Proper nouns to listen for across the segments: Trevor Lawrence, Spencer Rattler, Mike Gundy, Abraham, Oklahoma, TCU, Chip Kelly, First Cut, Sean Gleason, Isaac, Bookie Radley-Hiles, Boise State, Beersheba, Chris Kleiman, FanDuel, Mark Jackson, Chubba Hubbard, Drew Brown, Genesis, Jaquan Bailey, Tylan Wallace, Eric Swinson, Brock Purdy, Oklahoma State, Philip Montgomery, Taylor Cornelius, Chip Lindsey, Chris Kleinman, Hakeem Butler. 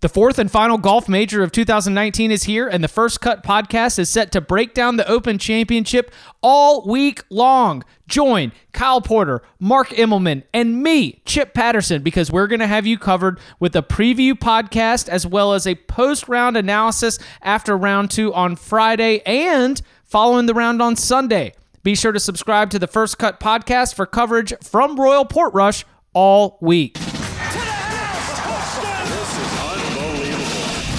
The fourth and final golf major of 2019 is here, and the First Cut podcast is set to break down the Open Championship all week long. Join Kyle Porter, Mark Immelman, and me, Chip Patterson, because we're going to have you covered with a preview podcast as well as a post-round analysis after round two on Friday and following the round on Sunday. Be sure to subscribe to the First Cut podcast for coverage from Royal Portrush all week.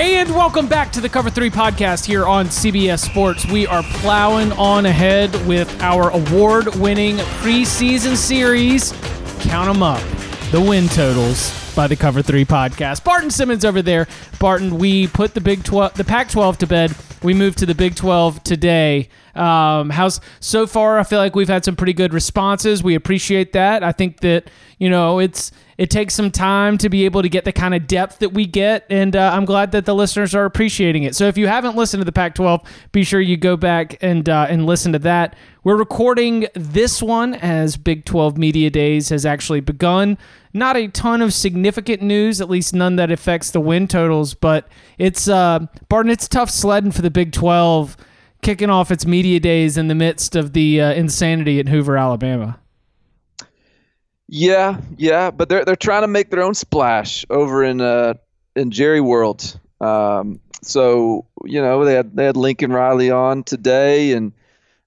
And welcome back to the Cover 3 Podcast here on CBS Sports. We are plowing on ahead with our award-winning preseason series. Count them up. The win totals by the Cover 3 Podcast. Barton Simmons over there. Barton, we put the Pac-12 to bed. We moved to the Big 12 today. How's so far? I feel like we've had some pretty good responses. We appreciate that. I think that, you know, it takes some time to be able to get the kind of depth that we get, and I'm glad that the listeners are appreciating it. So if you haven't listened to the Pac-12, be sure you go back and listen to that. We're recording this one as Big 12 Media Days has actually begun. Not a ton of significant news, at least none that affects the win totals, but it's Barton, it's tough sledding for the Big 12 kicking off its media days in the midst of the insanity at Hoover, Alabama. Yeah, but they're trying to make their own splash over in Jerry World. So you know they had Lincoln Riley on today, and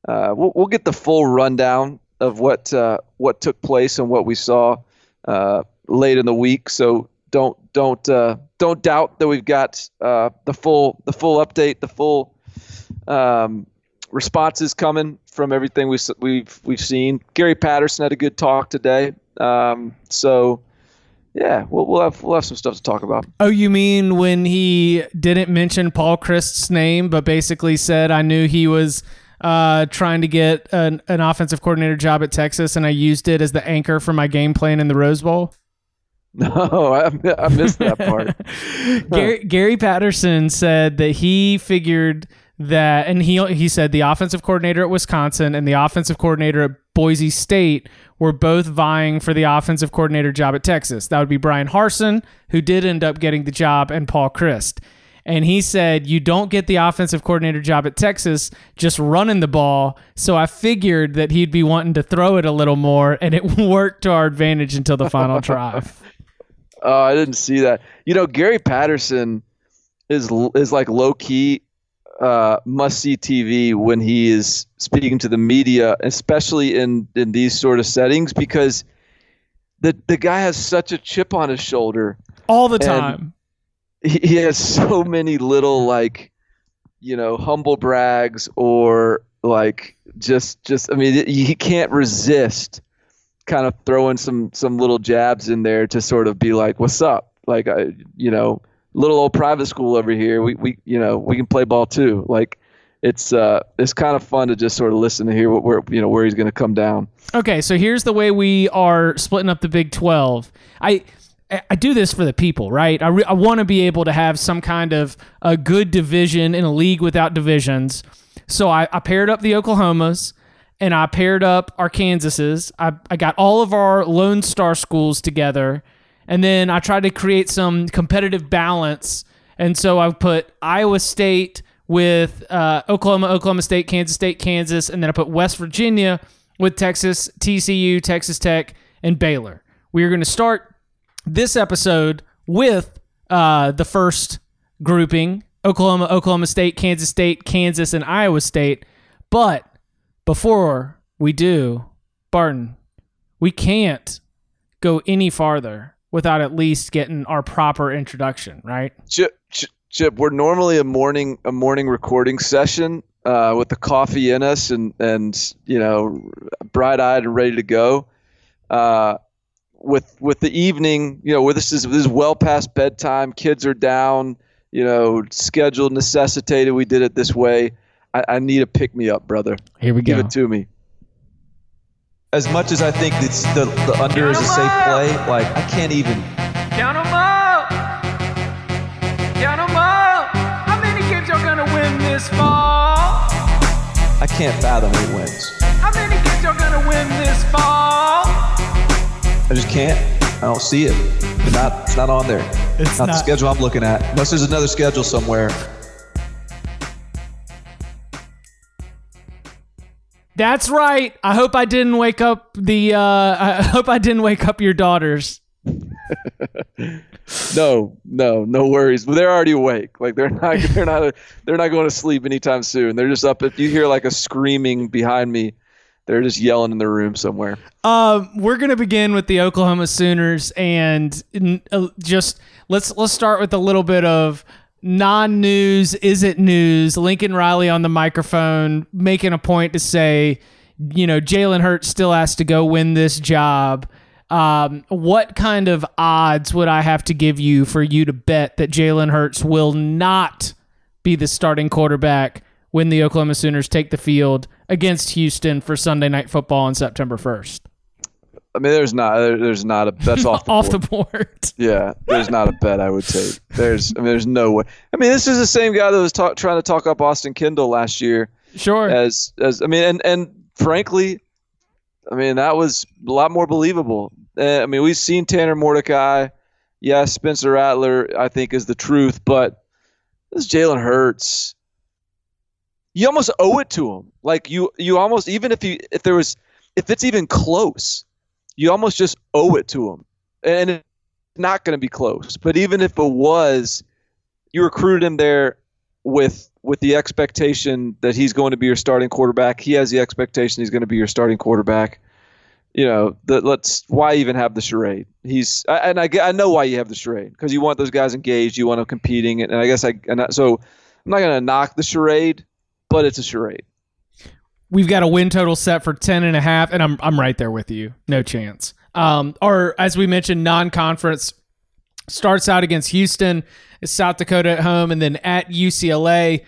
we'll get the full rundown of what took place and what we saw late in the week. So don't doubt that we've got the full update, the full responses coming from everything we've seen. Gary Patterson had a good talk today. So yeah, we'll have some stuff to talk about. Oh, you mean when he didn't mention Paul Christ's name, but basically said, I knew he was trying to get an offensive coordinator job at Texas, and I used it as the anchor for my game plan in the Rose Bowl? No, I missed that part. Gary Patterson said that he figured that, and he said the offensive coordinator at Wisconsin and the offensive coordinator at Boise State were both vying for the offensive coordinator job at Texas. That would be Brian Harsin, who did end up getting the job, and Paul Christ. And he said, you don't get the offensive coordinator job at Texas just running the ball, so I figured that he'd be wanting to throw it a little more, and it worked to our advantage until the final drive. Oh, I didn't see that. You know, Gary Patterson is like low-key must-see TV when he is speaking to the media, especially in these sort of settings, because the guy has such a chip on his shoulder all the time. He has so many little, like, you know, humble brags or like just I mean, he can't resist kind of throwing some little jabs in there to sort of be like, what's up? Like, you know, little old private school over here. We you know, we can play ball too. Like, it's kind of fun to just sort of listen to hear where he's going to come down. Okay, so here's the way we are splitting up the Big 12. I do this for the people, right? I want to be able to have some kind of a good division in a league without divisions. So I paired up the Oklahomas, and I paired up our Kansases. I got all of our Lone Star schools together. And then I tried to create some competitive balance. And so I've put Iowa State with Oklahoma State, Kansas State, Kansas. And then I put West Virginia with Texas, TCU, Texas Tech, and Baylor. We are going to start this episode with the first grouping, Oklahoma State, Kansas State, Kansas, and Iowa State. But before we do, Barton, we can't go any farther without at least getting our proper introduction, right? Chip, we're normally a morning recording session with the coffee in us and you know, bright-eyed and ready to go. With the evening, you know, where this is well past bedtime, kids are down, you know, scheduled, necessitated. We did it this way. I need a pick me up, brother. Here we go. Give it to me. As much as I think it's the under is a safe play, like I can't even. Count 'em up. Count 'em up. How many games are gonna win this fall? I can't fathom 8 wins. How many games are gonna win this fall? I just can't. I don't see it. It's not on there. It's not the schedule I'm looking at. Unless there's another schedule somewhere. That's right. I hope I didn't wake up your daughters. No worries. But they're already awake. Like they're not going to sleep anytime soon. They're just up. If you hear like a screaming behind me, they're just yelling in their room somewhere. We're going to begin with the Oklahoma Sooners, and just let's start with a little bit of non-news. Is it news? Lincoln Riley on the microphone making a point to say, you know, Jalen Hurts still has to go win this job. What kind of odds would I have to give you for you to bet that Jalen Hurts will not be the starting quarterback when the Oklahoma Sooners take the field against Houston for Sunday Night Football on September 1st? I mean, there's not a bet's off the board. Yeah, there's not a bet I would take. There's no way. I mean, this is the same guy that was trying to talk up Austin Kendall last year. Sure. As I mean, and frankly, I mean that was a lot more believable. I mean, we've seen Tanner Mordecai. Yeah, Spencer Rattler, I think, is the truth, but this Jalen Hurts, you almost owe it to him. Like you almost, even if it's even close. You almost just owe it to him. And it's not going to be close. But even if it was, you recruited him there with the expectation that he's going to be your starting quarterback. He has the expectation he's going to be your starting quarterback. You know, why even have the charade? I know why you have the charade, because you want those guys engaged. You want them competing. And I guess so I'm not going to knock the charade, but it's a charade. We've got a win total set for 10.5, and I'm right there with you. No chance. Or as we mentioned, non-conference starts out against Houston, South Dakota at home, and then at UCLA.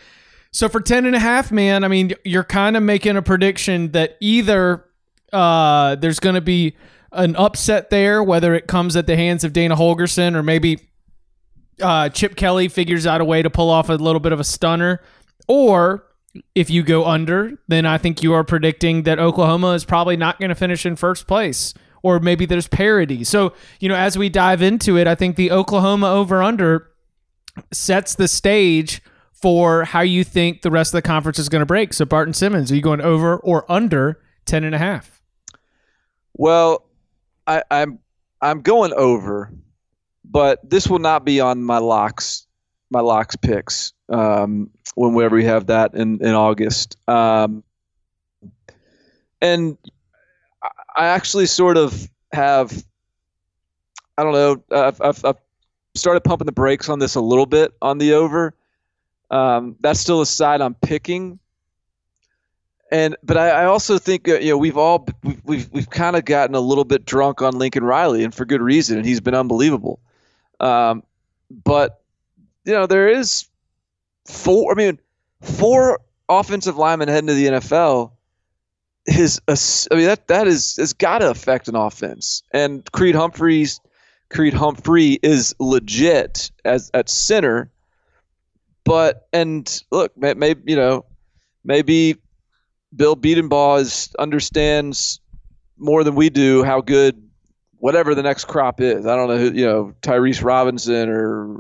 So for 10.5, man, I mean, you're kind of making a prediction that either there's going to be an upset there, whether it comes at the hands of Dana Holgerson, or maybe Chip Kelly figures out a way to pull off a little bit of a stunner, or if you go under, then I think you are predicting that Oklahoma is probably not going to finish in first place, or maybe there's parity. So, you know, as we dive into it, I think the Oklahoma over-under sets the stage for how you think the rest of the conference is going to break. So, Barton Simmons, are you going over or under 10.5? Well, I'm going over, but this will not be on my locks picks whenever we have that in August. And I actually sort of have, I don't know, I've started pumping the brakes on this a little bit on the over. That's still a side I'm picking. But I also think, you know, we've kind of gotten a little bit drunk on Lincoln Riley, and for good reason, and he's been unbelievable. But you know, there is four offensive linemen heading to the NFL has got to affect an offense. And Creed Humphrey is legit at center, but, and look, maybe Bill Beatenbaugh understands more than we do how good whatever the next crop is. I don't know who, you know, Tyrese Robinson or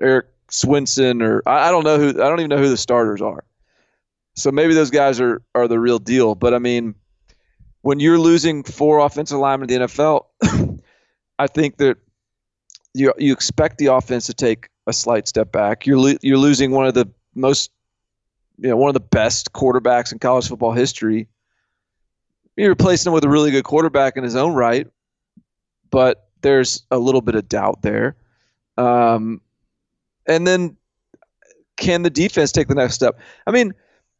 Eric Swinson, or I don't even know who the starters are. So maybe those guys are the real deal. But I mean, when you're losing 4 offensive linemen in the NFL, I think that you expect the offense to take a slight step back. You're losing one of the most you know, one of the best quarterbacks in college football history. You're replacing him with a really good quarterback in his own right, but there's a little bit of doubt there. And then can the defense take the next step? I mean,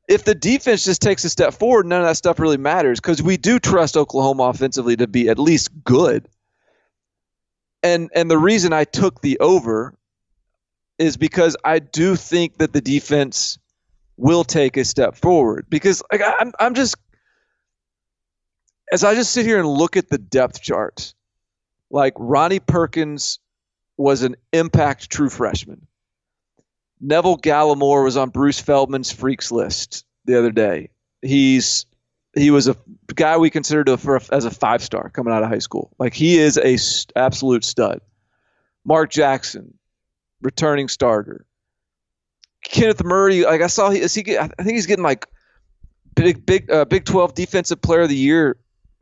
if the defense just takes a step forward, none of that stuff really matters because we do trust Oklahoma offensively to be at least good. And the reason I took the over is because I do think that the defense will take a step forward because like, I'm just – as I just sit here and look at the depth chart, like Ronnie Perkins was an impact true freshman. Neville Gallimore was on Bruce Feldman's freaks list the other day. He was a guy we considered as a five-star coming out of high school. Like he is a absolute stud. Mark Jackson, returning starter. Kenneth Murray, like I saw, I think he's getting like Big 12 Defensive Player of the Year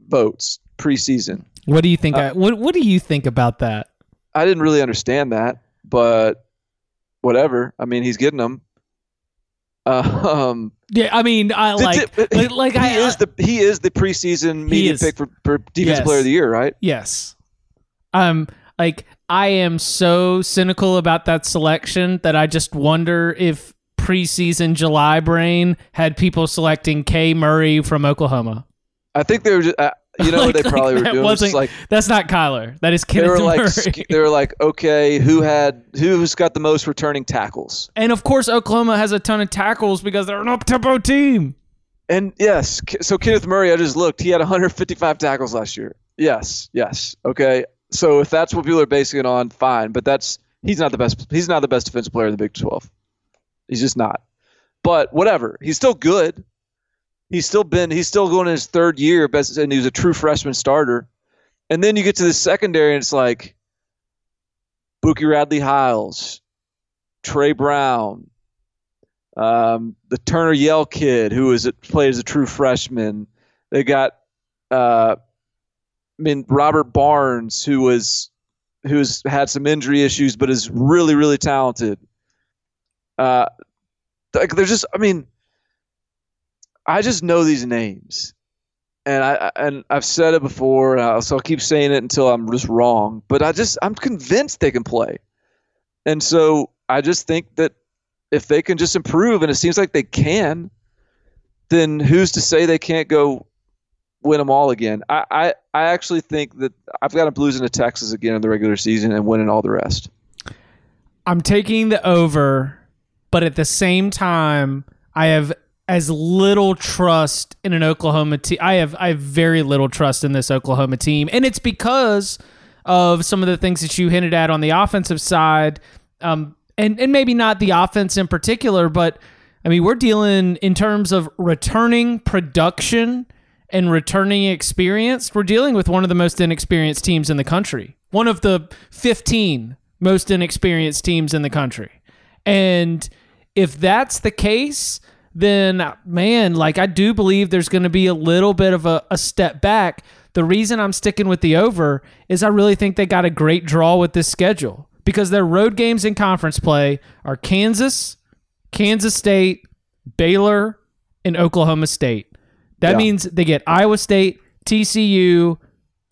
votes preseason. What do you think? What do you think about that? I didn't really understand that, but whatever. I mean, he's getting them. Yeah, I mean, I like he is the preseason media pick for defensive player of the year, right? Yes. Like I am so cynical about that selection that I just wonder if preseason July brain had people selecting K. Murray from Oklahoma. I think they were just, you know, like, what they probably were doing. Just like, that's not Kyler. That is Kenneth Murray. They were like, okay, who's got the most returning tackles? And of course, Oklahoma has a ton of tackles because they're an up-tempo team. And yes, so Kenneth Murray, I just looked. He had 155 tackles last year. Yes. Okay, so if that's what people are basing it on, fine. But he's not the best. He's not the best defensive player in the Big 12. He's just not. But whatever, he's still good. He's still going in his third year, and he was a true freshman starter. And then you get to the secondary, and it's like Bookie Radley-Hiles, Trey Brown, the Turner Yell kid who played as a true freshman. They got, Robert Barnes who's had some injury issues, but is really, really talented. I just know these names, and I've said it before, so I'll keep saying it until I'm just wrong. But I'm convinced they can play, and so I just think that if they can just improve, and it seems like they can, then who's to say they can't go win them all again? I actually think that I've got them losing to Texas again in the regular season and winning all the rest. I'm taking the over, but at the same time, I have as little trust in an Oklahoma team. I have very little trust in this Oklahoma team, and it's because of some of the things that you hinted at on the offensive side, and maybe not the offense in particular, but I mean, we're dealing in terms of returning production and returning experience. We're dealing with one of the most inexperienced teams in the country, one of the 15 most inexperienced teams in the country. And if that's the case, then, man, like I do believe there's going to be a little bit of a step back. The reason I'm sticking with the over is I really think they got a great draw with this schedule because their road games in conference play are Kansas, Kansas State, Baylor, and Oklahoma State. That means they get Iowa State, TCU,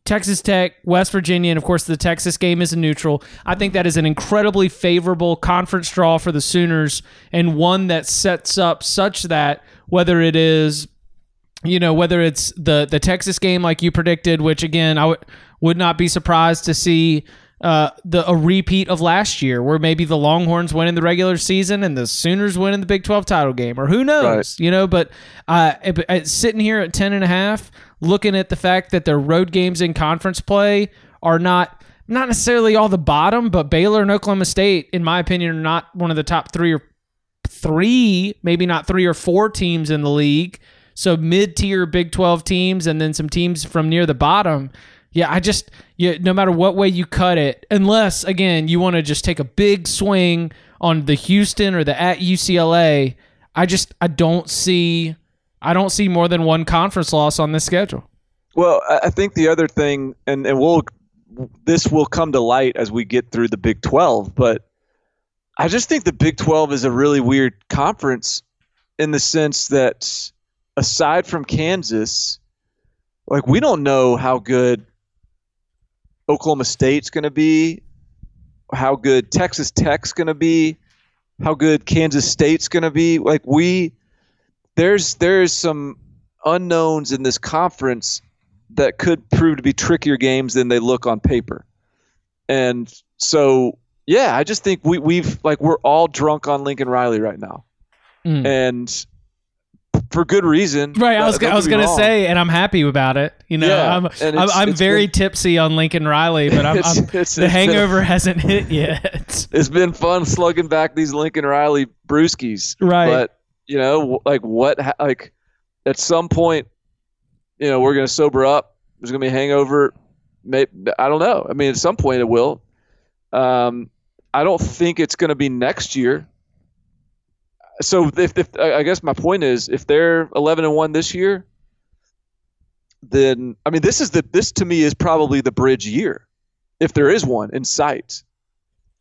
Texas Tech, West Virginia, and of course the Texas game is a neutral. I think that is an incredibly favorable conference draw for the Sooners and one that sets up such that whether it's the Texas game like you predicted, which again, I would not be surprised to see a repeat of last year where maybe the Longhorns win in the regular season and the Sooners win in the Big 12 title game, or who knows, right. But sitting here at 10.5, looking at the fact that their road games in conference play are not necessarily all the bottom, but Baylor and Oklahoma State, in my opinion, are not one of the top three, maybe not three or four teams in the league. So mid-tier Big 12 teams and then some teams from near the bottom. Yeah, no matter what way you cut it, unless, again, you want to just take a big swing on the Houston or the at UCLA, I don't see more than one conference loss on this schedule. Well, I think the other thing, and this will come to light as we get through the Big 12, but I just think the Big 12 is a really weird conference in the sense that aside from Kansas, like, we don't know how good Oklahoma State's going to be, how good Texas Tech's going to be, how good Kansas State's going to be. Like, there's some unknowns in this conference that could prove to be trickier games than they look on paper. And so, yeah, I just think we're all drunk on Lincoln Riley right now. Mm. And for good reason. Right. I was going to say, and I'm happy about it. You know, yeah, I'm very tipsy on Lincoln Riley, but the hangover hasn't hit yet. It's been fun slugging back these Lincoln Riley brewskis. Right. But, you know, at some point, you know, we're going to sober up. There's going to be a hangover. Maybe, I don't know. I mean, at some point it will. I don't think it's going to be next year. So if I guess my point is, if they're 11-1 this year, then I mean this to me is probably the bridge year, if there is one in sight.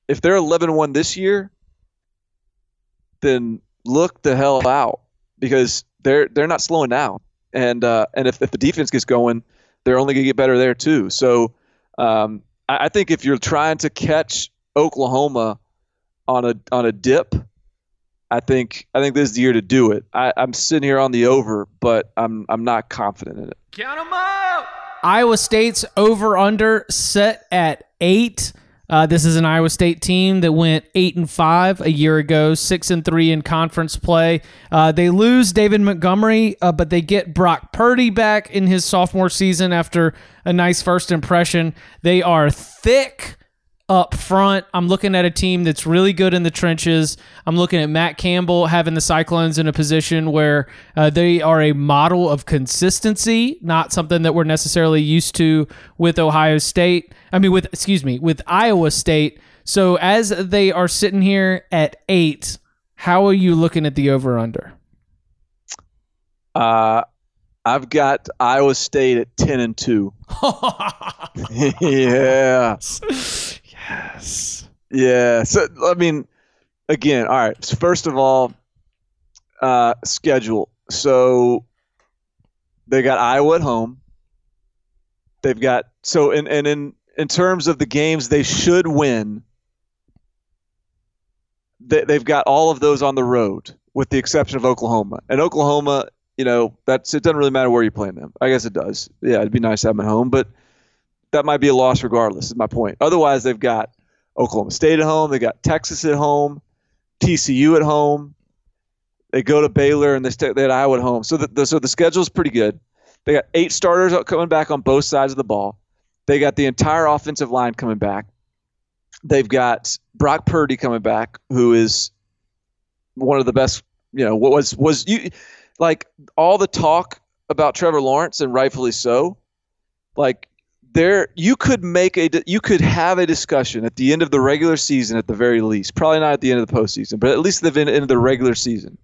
If they're 11-1 this year, then look the hell out, because they're not slowing down, and if the defense gets going, they're only gonna get better there too. So I think if you're trying to catch Oklahoma on a dip, I think this is the year to do it. I'm sitting here on the over, but I'm not confident in it. Count 'em up! Iowa State's over/under set at 8. This is an Iowa State team that went 8-5 a year ago, 6-3 in conference play. They lose David Montgomery, but they get Brock Purdy back in his sophomore season after a nice first impression. They are thick up front. I'm looking at a team that's really good in the trenches. I'm looking at Matt Campbell having the Cyclones in a position where they are a model of consistency, not something that we're necessarily used to with with Iowa State. So as they are sitting here at 8, how are you looking at the over-under? I've got Iowa State at 10-2. Yeah. Yes. Yeah. So, I mean, again, all right. So first of all, schedule. So they got Iowa at home. They've got – so in terms of the games they should win, they've got all of those on the road with the exception of Oklahoma. And Oklahoma, you know, it doesn't really matter where you're playing them. I guess it does. Yeah, it'd be nice to have them at home, but – that might be a loss regardless, is my point. Otherwise, they've got Oklahoma State at home. They got Texas at home, TCU at home. They go to Baylor, and they had Iowa at home. So the schedule's pretty good. They got 8 starters coming back on both sides of the ball. They got the entire offensive line coming back. They've got Brock Purdy coming back, who is one of the best. You know, like all the talk about Trevor Lawrence, and rightfully so, like. There, you could have a discussion at the end of the regular season, at the very least, probably not at the end of the postseason, but at least at the end of the regular season,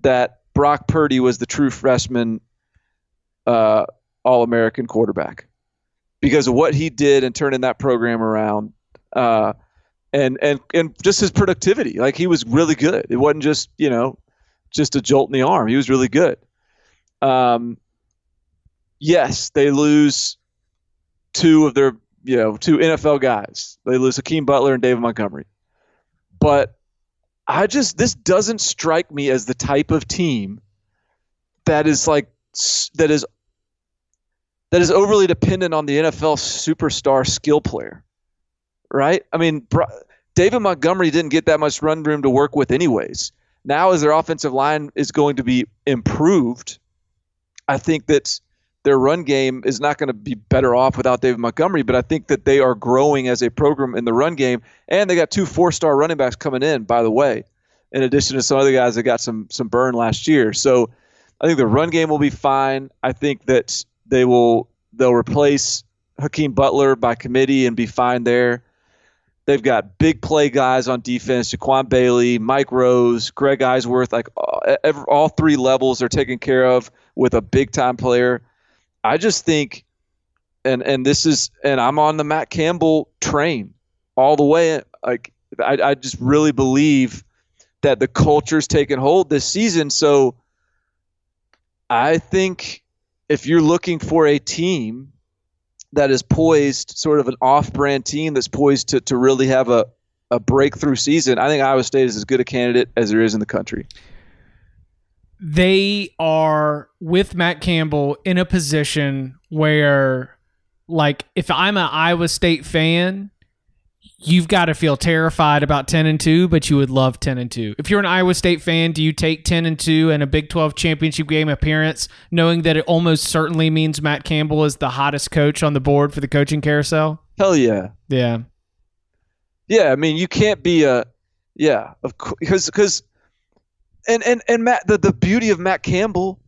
that Brock Purdy was the true freshman All-American quarterback because of what he did in turning that program around, and just his productivity. Like, he was really good. It wasn't just, you know, just a jolt in the arm. He was really good. Yes, they lose two of their, you know, two NFL guys. They lose Hakeem Butler and David Montgomery. But this doesn't strike me as the type of team that is overly dependent on the NFL superstar skill player, right? I mean, David Montgomery didn't get that much run room to work with anyways. Now, as their offensive line is going to be improved, I think that's, their run game is not going to be better off without David Montgomery, but I think that they are growing as a program in the run game, and they got 2 4-star running backs coming in, by the way, in addition to some other guys that got some burn last year. So I think the run game will be fine. I think that they'll replace Hakeem Butler by committee and be fine there. They've got big play guys on defense, Jaquan Bailey, Mike Rose, Greg Eisworth, like all 3 levels they're taken care of with a big-time player. I just think, and I'm on the Matt Campbell train all the way. Like I just really believe that the culture's taken hold this season. So I think if you're looking for a team that is poised, sort of an off-brand team that's poised to really have a breakthrough season, I think Iowa State is as good a candidate as there is in the country. They are, with Matt Campbell, in a position where, like, if I'm an Iowa State fan, you've got to feel terrified about 10-2, but you would love 10-2. If you're an Iowa State fan, do you take 10-2 and a Big 12 championship game appearance, knowing that it almost certainly means Matt Campbell is the hottest coach on the board for the coaching carousel? Hell yeah. Yeah. Yeah, I mean, you can't be a – yeah, of course, because – and Matt, the beauty of Matt Campbell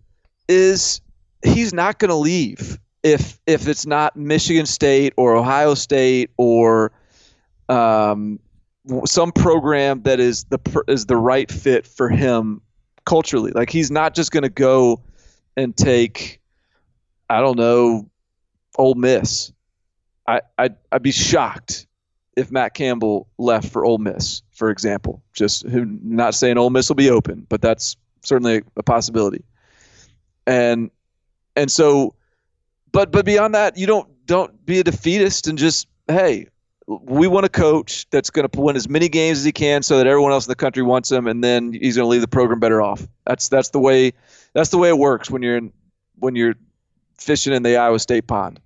is he's not going to leave if it's not Michigan State or Ohio State or some program that is the right fit for him culturally. Like, he's not just going to go and take, I don't know, Ole Miss. I'd be shocked if Matt Campbell left for Ole Miss, for example. Just not saying Ole Miss will be open, but that's certainly a possibility. And so, but beyond that, you don't be a defeatist and just, hey, we want a coach that's going to win as many games as he can so that everyone else in the country wants him, and then he's going to leave the program better off. That's the way it works when you're fishing in the Iowa State pond.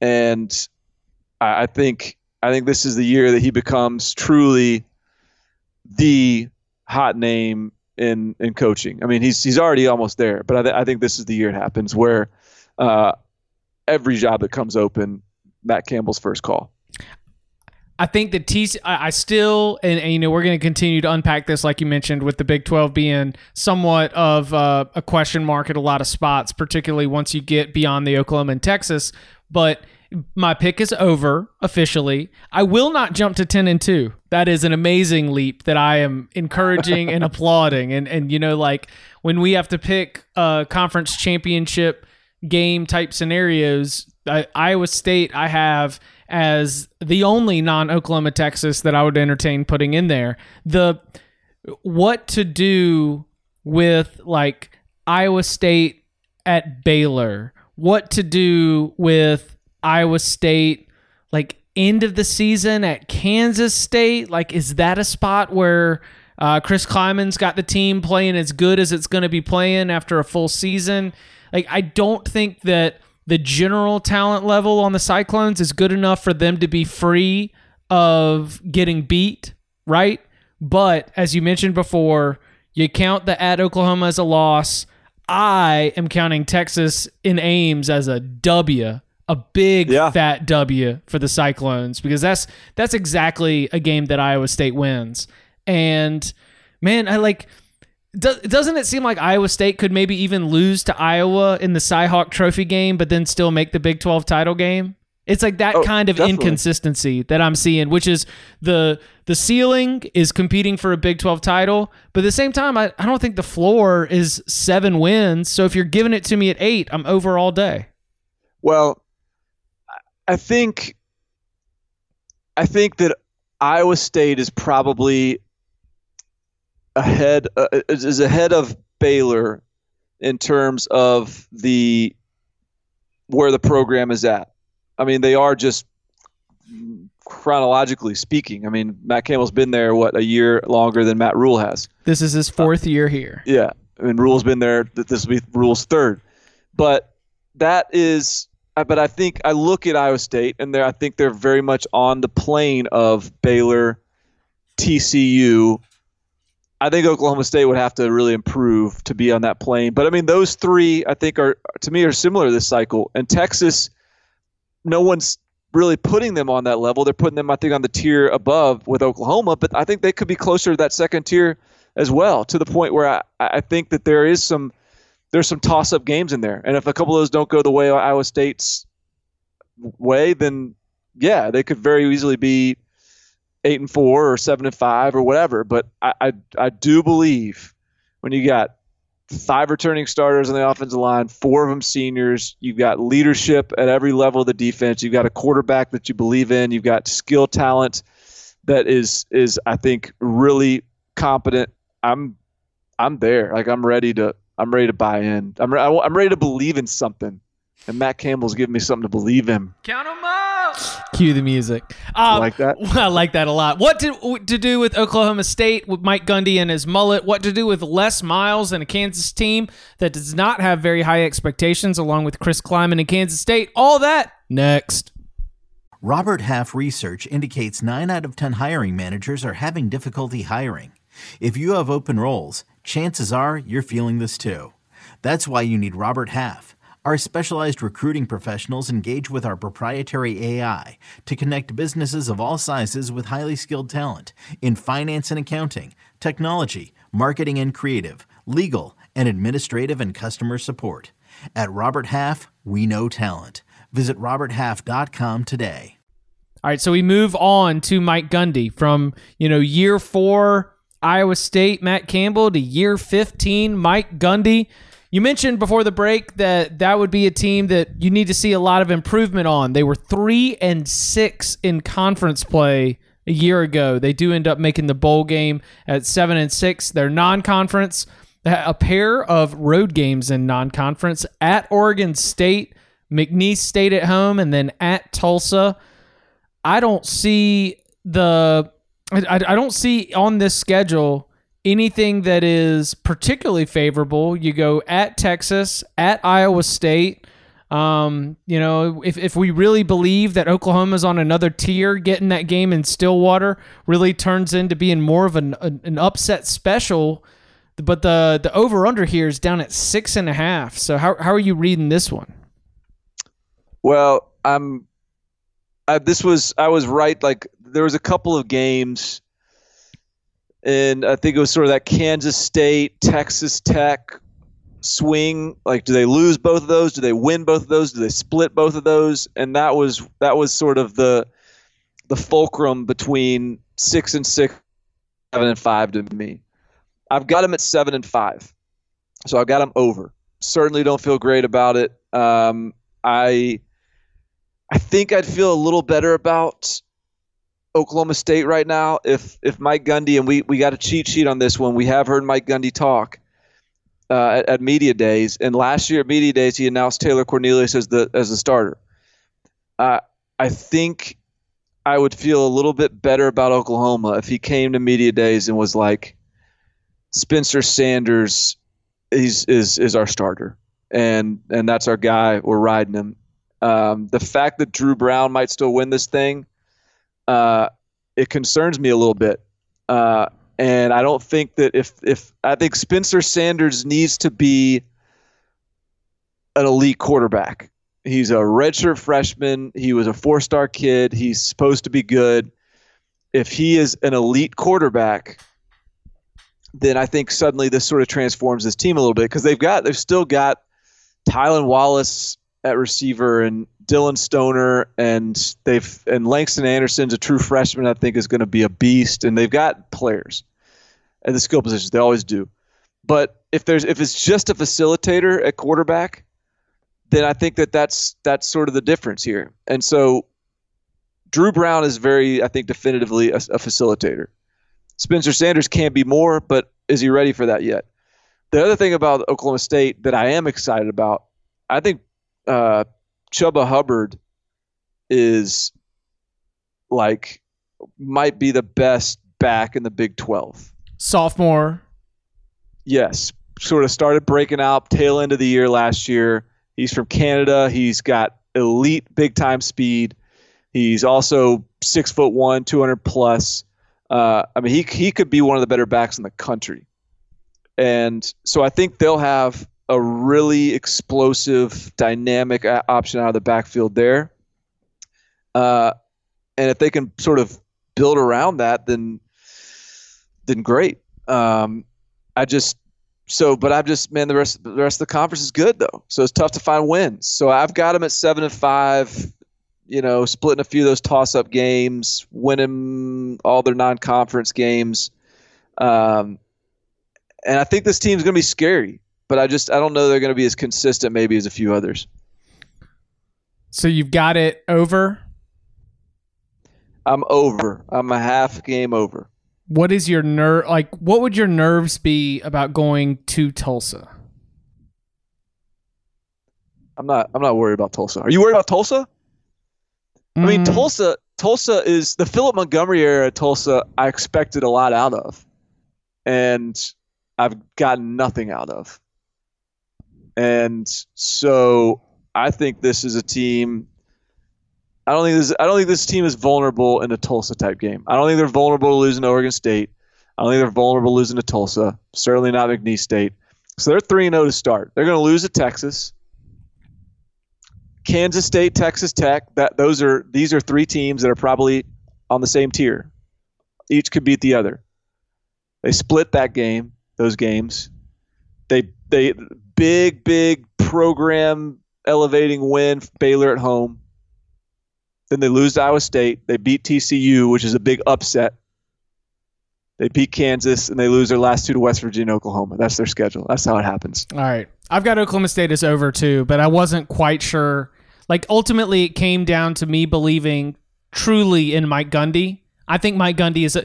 And I think this is the year that he becomes truly the hot name in coaching. I mean, he's already almost there, but I think this is the year it happens where every job that comes open, Matt Campbell's first call. I think that we're going to continue to unpack this, like you mentioned, with the Big 12 being somewhat of a question mark at a lot of spots, particularly once you get beyond the Oklahoma and Texas. But my pick is over officially. I will not jump to 10-2. That is an amazing leap that I am encouraging and applauding. And you know, like when we have to pick conference championship game type scenarios, Iowa State I have as the only non-Oklahoma Texas that I would entertain putting in there. The what to do with like Iowa State at Baylor, what to do with Iowa State, like end of the season at Kansas State, like is that a spot where Chris Kleiman's got the team playing as good as it's going to be playing after a full season? Like, I don't think that the general talent level on the Cyclones is good enough for them to be free of getting beat, right? But as you mentioned before, you count the at Oklahoma as a loss. I am counting Texas in Ames as a W. A big, fat W for the Cyclones, because that's exactly a game that Iowa State wins. And, man, doesn't it seem like Iowa State could maybe even lose to Iowa in the Cy-Hawk Trophy game but then still make the Big 12 title game? It's like that kind of definitely. Inconsistency that I'm seeing, which is the ceiling is competing for a Big 12 title, but at the same time, I don't think the floor is 7 wins. So if you're giving it to me at 8, I'm over all day. Well, I think that Iowa State is probably ahead of Baylor in terms of where the program is at. I mean, they are just chronologically speaking. I mean, Matt Campbell's been there a year longer than Matt Rhule has. This is his fourth year here. Yeah, I mean, Rhule's been there. This will be Rhule's third, but I think I look at Iowa State, and I think they're very much on the plane of Baylor, TCU. I think Oklahoma State would have to really improve to be on that plane. But, I mean, those three I think are similar this cycle. And Texas, no one's really putting them on that level. They're putting them, I think, on the tier above with Oklahoma. But I think they could be closer to that second tier as well, to the point where I think that there is some – there's some toss-up games in there. And if a couple of those don't go the way Iowa State's way, then, yeah, they could very easily be 8-4 or 7-5 or whatever. But I do believe when you got 5 returning starters on the offensive line, 4 of them seniors, you've got leadership at every level of the defense, you've got a quarterback that you believe in, you've got skill talent that is I think, really competent I'm there. Like I'm ready to buy in. I'm ready to believe in something. And Matt Campbell's giving me something to believe in. Count 'em up. Cue the music. I like that. I like that a lot. What to do with Oklahoma State with Mike Gundy and his mullet? What to do with Les Miles and a Kansas team that does not have very high expectations, along with Chris Kleiman and Kansas State? All that next. Robert Half research indicates 9 out of 10 hiring managers are having difficulty hiring. If you have open roles, chances are you're feeling this too. That's why you need Robert Half. Our specialized recruiting professionals engage with our proprietary AI to connect businesses of all sizes with highly skilled talent in finance and accounting, technology, marketing and creative, legal, and administrative and customer support. At Robert Half, we know talent. Visit roberthalf.com today. All right, so we move on to Mike Gundy from, year 4 Iowa State, Matt Campbell, to year 15 Mike Gundy. You mentioned before the break that would be a team that you need to see a lot of improvement on. They were 3-6 in conference play a year ago. They do end up making the bowl game at 7-6. They're non-conference. A pair of road games in non-conference at Oregon State, McNeese State at home, and then at Tulsa. I don't see on this schedule anything that is particularly favorable. You go at Texas, at Iowa State. If we really believe that Oklahoma's on another tier, getting that game in Stillwater really turns into being more of an upset special. But the over-under here is down at 6.5. So how are you reading this one? Well, I was right. Like there was a couple of games. And I think it was sort of that Kansas State, Texas Tech swing. Like, do they lose both of those? Do they win both of those? Do they split both of those? And that was sort of the fulcrum between 6-6, 7-5 to me. I've got them at 7-5, so I've got them over. Certainly don't feel great about it. I think I'd feel a little better about Oklahoma State right now if Mike Gundy, and we got a cheat sheet on this one. We have heard Mike Gundy talk at media days, and last year at media days he announced Taylor Cornelius as the starter. I think I would feel a little bit better about Oklahoma if he came to media days and was like, Spencer Sanders is our starter, and that's our guy. We're riding him. The fact that Drew Brown might still win this thing, it concerns me a little bit. And I don't think that if I think Spencer Sanders needs to be an elite quarterback. He's a redshirt freshman. He was a 4-star kid. He's supposed to be good. If he is an elite quarterback, then I think suddenly this sort of transforms this team a little bit, because they've still got Tylan Wallace at receiver and Dylan Stoner, and Langston Anderson's a true freshman, I think is going to be a beast, and they've got players at the skill positions. They always do. But if it's just a facilitator at quarterback, then I think that's sort of the difference here. And so Drew Brown is very, I think, definitively a facilitator. Spencer Sanders can be more, but is he ready for that yet? The other thing about Oklahoma State that I am excited about, I think Chubba Hubbard might be the best back in the Big 12. Sophomore. Yes. Sort of started breaking out tail end of the year last year. He's from Canada. He's got elite big time speed. He's also 6'1", 200+. He could be one of the better backs in the country. And so I think they'll have a really explosive, dynamic option out of the backfield there. And if they can sort of build around that, then great. The rest of the conference is good though. So it's tough to find wins. So I've got them at 7-5, splitting a few of those toss-up games, winning all their non-conference games. And I think this team's going to be scary. But I don't know they're going to be as consistent maybe as a few others. So you've got it over? I'm over. I'm a half game over. what is your nerve? Like, what would your nerves be about going to Tulsa? I'm not worried about Tulsa. Are you worried about Tulsa? I mean, Tulsa is the Philip Montgomery era. Tulsa, I expected a lot out of, and I've gotten nothing out of. And so I think this is a team. I don't think this team is vulnerable in a Tulsa type game. I don't think they're vulnerable to losing to Oregon State. I don't think they're vulnerable to losing to Tulsa. Certainly not McNeese State. So they're 3-0 to start. They're going to lose to Texas. Kansas State, Texas Tech, these are three teams that are probably on the same tier. Each could beat the other. They split those games. They big program elevating win, Baylor at home. Then they lose to Iowa State. They beat TCU, which is a big upset. They beat Kansas, and they lose their last two to West Virginia and Oklahoma. That's their schedule. That's how it happens. All right. I've got Oklahoma State as over, too, but I wasn't quite sure. Like, ultimately, it came down to me believing truly in Mike Gundy. I think Mike Gundy is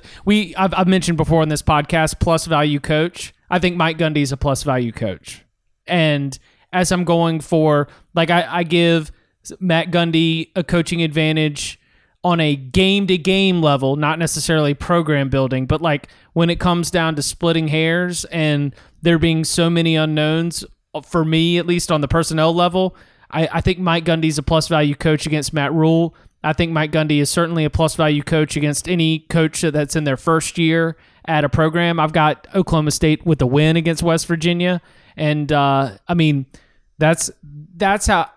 I've mentioned before on this podcast, plus-value coach. I think Mike Gundy is a plus-value coach. And as I'm going for, like, I give Matt Gundy a coaching advantage on a game-to-game level, not necessarily program building, but like when it comes down to splitting hairs and there being so many unknowns, for me at least on the personnel level, I think Mike Gundy's a plus-value coach against Matt Rhule. I think Mike Gundy is certainly a plus-value coach against any coach that's in their first year at a program. I've got Oklahoma State with a win against West Virginia, and I mean – That's how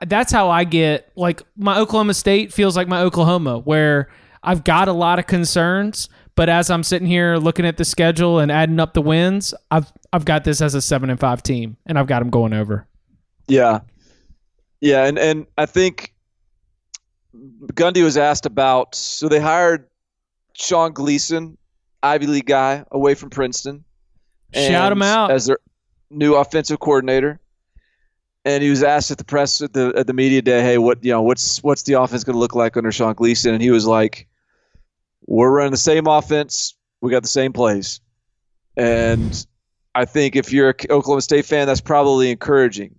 I get, like, my Oklahoma State feels like my Oklahoma, where I've got a lot of concerns, but as I'm sitting here looking at the schedule and adding up the wins, I've got this as a 7-5 team, and I've got them going over. Yeah. Yeah, and I think Gundy was asked about, so they hired Sean Gleason, Ivy League guy away from Princeton. Shout him out. As their new offensive coordinator. And he was asked at the press at the media day, "Hey, what's the offense going to look like under Sean Gleason?" And he was like, "We're running the same offense. We got the same plays." And I think if you're an Oklahoma State fan, that's probably encouraging.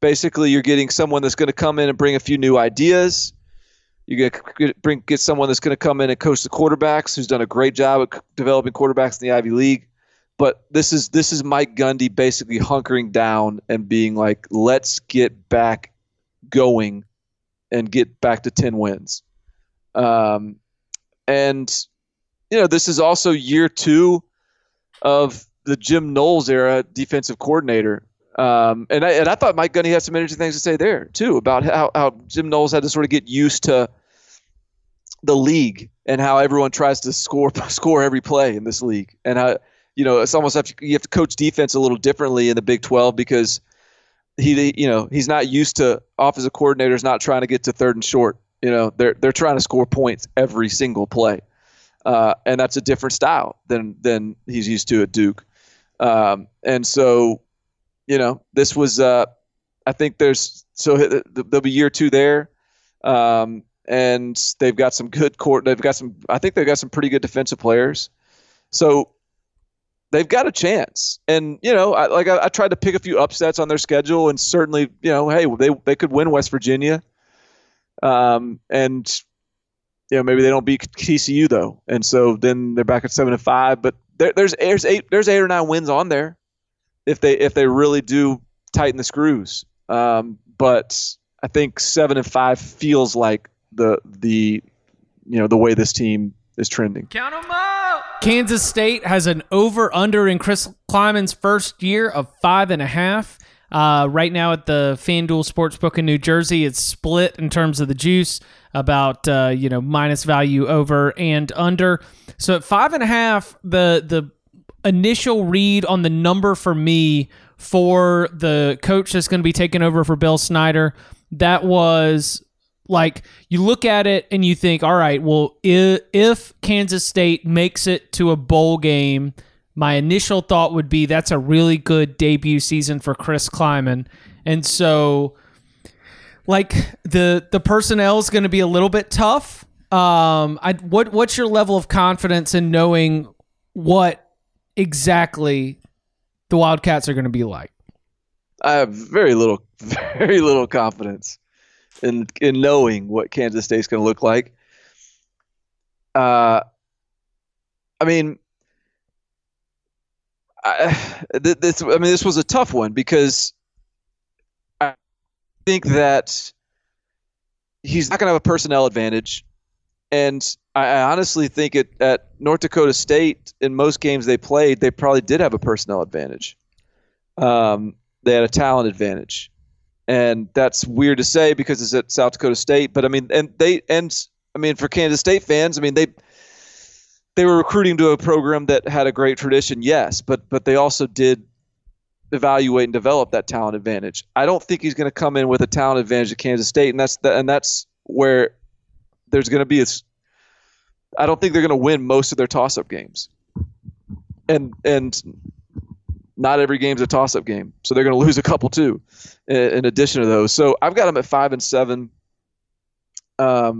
Basically, you're getting someone that's going to come in and bring a few new ideas. You're going to get someone that's going to come in and coach the quarterbacks, who's done a great job at developing quarterbacks in the Ivy League. But this is Mike Gundy basically hunkering down and being like, let's get back going and get back to 10 wins. And, you know, this is also year two of the Jim Knowles era defensive coordinator. And I thought Mike Gundy had some interesting things to say there, too, about how Jim Knowles had to sort of get used to the league and how everyone tries to score every play in this league, and how – you know, it's almost like you have to coach defense a little differently in the Big 12 because he's not used to offensive coordinators not trying to get to third and short. You know, they're trying to score points every single play, and that's a different style than he's used to at Duke. And so, you know, this was I think there'll be year two there, and they've got some good I think they've got some pretty good defensive players, so. They've got a chance, and you know, I tried to pick a few upsets on their schedule, and certainly, you know, hey, they could win West Virginia, and you know, maybe they don't beat TCU though, and so then they're back at 7-5. But there's 8 or 9 wins on there, if they really do tighten the screws. But I think 7-5 feels like the you know, the way this team is trending. Count 'em up. Kansas State has an over-under in Chris Kleiman's first year of 5.5. Right now at the FanDuel Sportsbook in New Jersey, it's split in terms of the juice, about minus value over and under. So at 5.5, the initial read on the number for me for the coach that's going to be taking over for Bill Snyder, that was... Like, you look at it and you think, all right, well, if Kansas State makes it to a bowl game, my initial thought would be that's a really good debut season for Chris Kleiman. And so, like, the personnel is going to be a little bit tough. What's your level of confidence in knowing what exactly the Wildcats are going to be like. I have very little confidence in knowing what Kansas State's going to look like. This was a tough one because I think that he's not going to have a personnel advantage. And I honestly think at North Dakota State, in most games they played, they probably did have a personnel advantage. They had a talent advantage. And that's weird to say because it's at South Dakota State. But, for Kansas State fans, they were recruiting to a program that had a great tradition, yes. But they also did evaluate and develop that talent advantage. I don't think he's going to come in with a talent advantage at Kansas State, and that's where – there's going to be I don't think they're going to win most of their toss-up games. And not every game's a toss-up game. So they're going to lose a couple too in addition to those. So I've got them at 5-7. I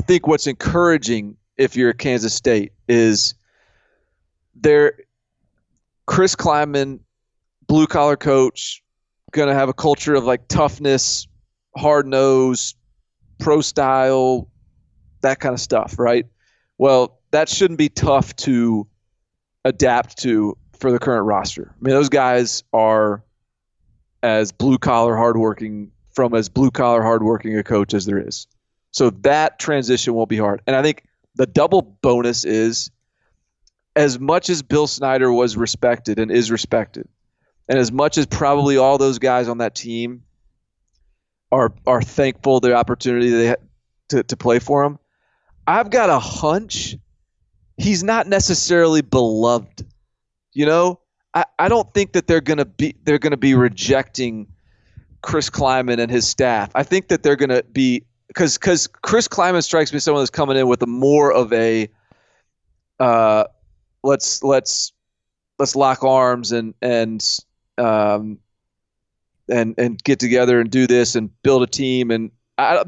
think what's encouraging if you're at Kansas State is Chris Kleinman, blue-collar coach, going to have a culture of like toughness, hard-nosed, pro style, that kind of stuff, right? Well, that shouldn't be tough to adapt to for the current roster. Those guys are as blue collar hardworking a coach as there is. So that transition won't be hard. And I think the double bonus is, as much as Bill Snyder was respected and is respected, and as much as probably all those guys on that team are thankful the opportunity they had to play for him, I've got a hunch he's not necessarily beloved. I don't think that they're gonna be rejecting Chris Kleinman and his staff. I think that they're gonna be because Chris Kleinman strikes me as someone that's coming in with a more of a let's lock arms and get together and do this and build a team. And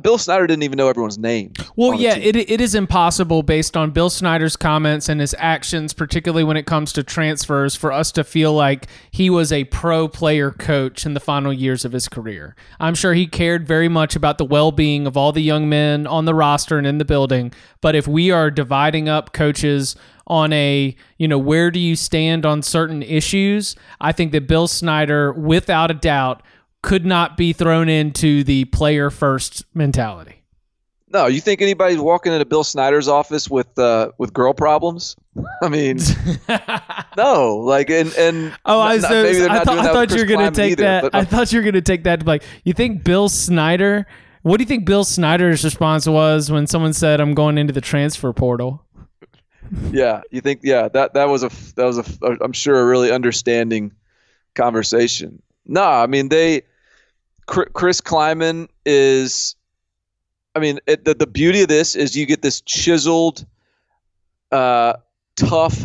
Bill Snyder didn't even know everyone's name. Well, yeah, it is impossible based on Bill Snyder's comments and his actions, particularly when it comes to transfers, for us to feel like he was a pro player coach in the final years of his career. I'm sure he cared very much about the well-being of all the young men on the roster and in the building. But if we are dividing up coaches on a, where do you stand on certain issues, I think that Bill Snyder, without a doubt, could not be thrown into the player-first mentality. No, you think anybody's walking into Bill Snyder's office with girl problems? No. I thought you were going to take that. You think Bill Snyder? What do you think Bill Snyder's response was when someone said, "I'm going into the transfer portal"? Yeah, you think? Yeah, that was I'm sure a really understanding conversation. No, Chris Kleinman is, the beauty of this is you get this chiseled, tough,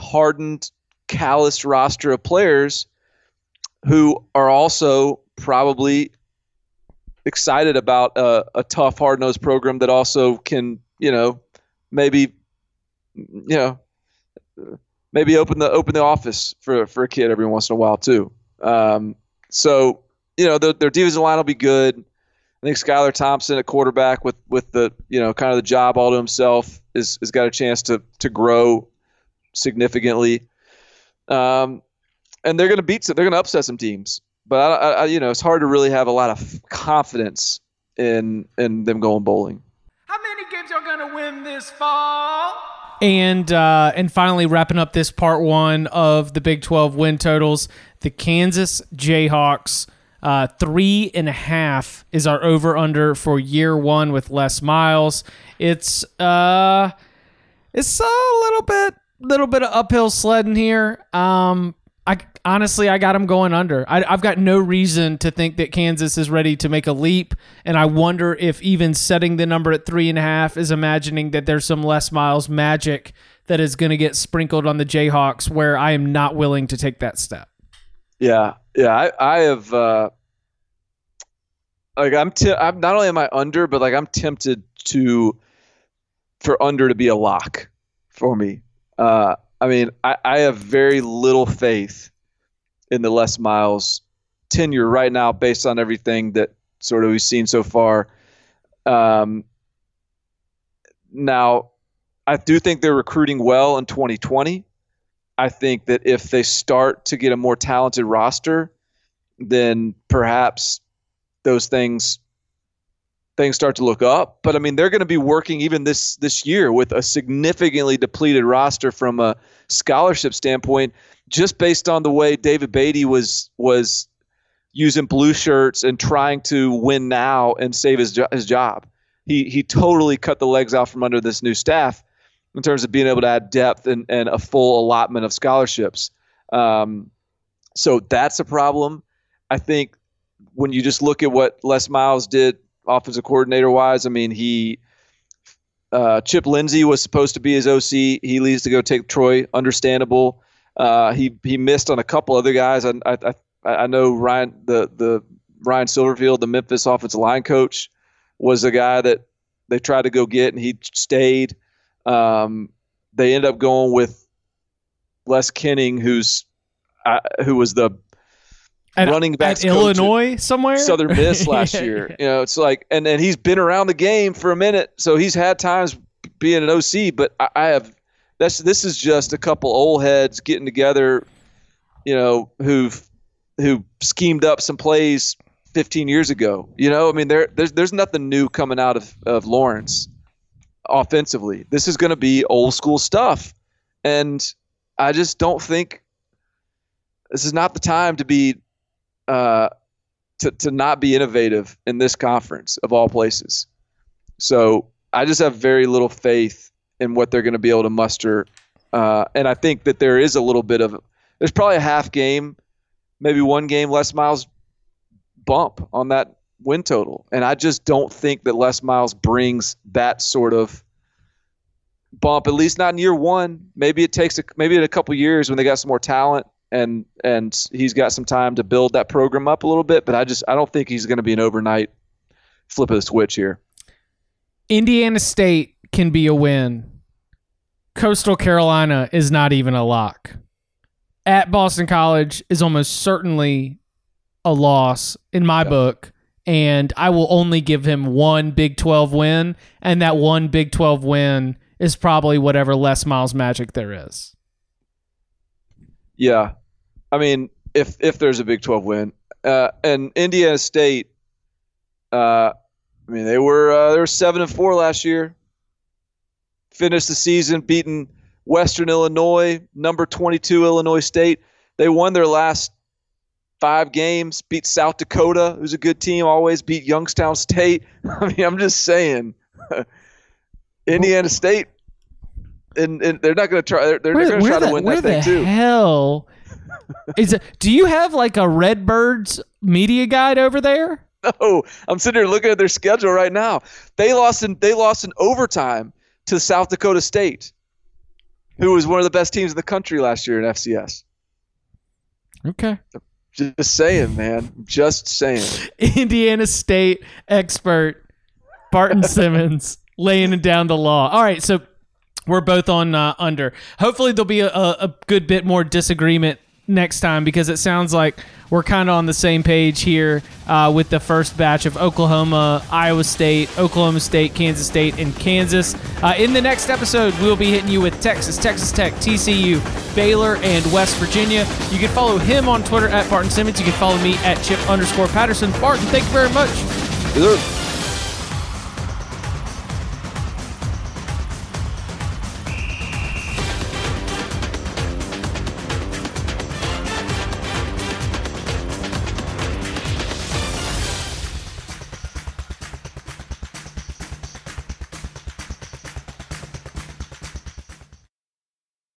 hardened, calloused roster of players who are also probably excited about a tough, hard-nosed program that also can, maybe open the office for a kid every once in a while too. So, their defensive line will be good. I think Skylar Thompson at quarterback with the, kind of the job all to himself is got a chance to grow significantly. And they're going to they're going to upset some teams, but I it's hard to really have a lot of confidence in them going bowling. How many games are going to win this fall? And finally, wrapping up this part one of the Big 12 win totals, the Kansas Jayhawks, 3.5 is our over-under for year one with Les Miles. It's a little bit of uphill sledding here. I got them going under. I've got no reason to think that Kansas is ready to make a leap, and I wonder if even setting the number at 3.5 is imagining that there's some Les Miles magic that is going to get sprinkled on the Jayhawks, where I am not willing to take that step. Yeah. I'm not only am I under, but I'm tempted for under to be a lock for me. I mean, I have very little faith in the Les Miles tenure right now based on everything that sort of we've seen so far. Now, I do think they're recruiting well in 2020. I think that if they start to get a more talented roster, then perhaps those things start to look up. But I mean, they're going to be working even this year with a significantly depleted roster from a scholarship standpoint, just based on the way David Beatty was using blue shirts and trying to win now and save his job. He totally cut the legs out from under this new staff in terms of being able to add depth and a full allotment of scholarships. So that's a problem. I think when you just look at what Les Miles did offensive coordinator-wise, I mean, Chip Lindsey was supposed to be his OC. He leaves to go take Troy. Understandable. He missed on a couple other guys. I know Ryan Silverfield, the Memphis offensive line coach, was the guy that they tried to go get, and he stayed. They end up going with Les Kenning, who was the running back at Illinois somewhere, Southern Miss last year. You know, it's like, and he's been around the game for a minute, so he's had times being an OC. But this is just a couple old heads getting together, you know, who schemed up some plays 15 years ago. You know, I mean, there's nothing new coming out of Lawrence offensively. This is going to be old school stuff, and I just don't think this is not the time to be to not be innovative in this conference of all places. So I just have very little faith in what they're going to be able to muster, and I think that there is a little bit of there's probably a half game, maybe one game Les Miles bump on that win total, and I just don't think that Les Miles brings that sort of bump, at least not in year one. Maybe it takes in a couple years when they got some more talent and he's got some time to build that program up a little bit, but I don't think he's going to be an overnight flip of the switch here. Indiana State can be a win. Coastal Carolina is not even a lock. At Boston College is almost certainly a loss in my book, and I will only give him one Big 12 win, and that one Big 12 win is probably whatever Les Miles magic there is. Yeah. I mean, if there's a Big 12 win, and Indiana State, I mean, they were 7-4 last year. Finished the season beating Western Illinois, number 22 Illinois State. They won their last 5 games. Beat South Dakota, who's a good team. Always beat Youngstown State. I mean, I'm just saying, Indiana State. And they're not going to try. They're going to try to win that thing too. Where the hell is it? Do you have like a Redbirds media guide over there? No, I'm sitting here looking at their schedule right now. They lost in overtime to South Dakota State, who was one of the best teams in the country last year in FCS. Okay, just saying, man. Just saying. Indiana State expert Barton Simmons laying it down the law. All right, so. We're both on under. Hopefully there'll be a good bit more disagreement next time, because it sounds like we're kind of on the same page here with the first batch of Oklahoma, Iowa State, Oklahoma State, Kansas State, and Kansas. In the next episode, we'll be hitting you with Texas, Texas Tech, TCU, Baylor, and West Virginia. You can follow him on Twitter at Barton Simmons. You can follow me at Chip_Patterson. Barton, thank you very much. Good.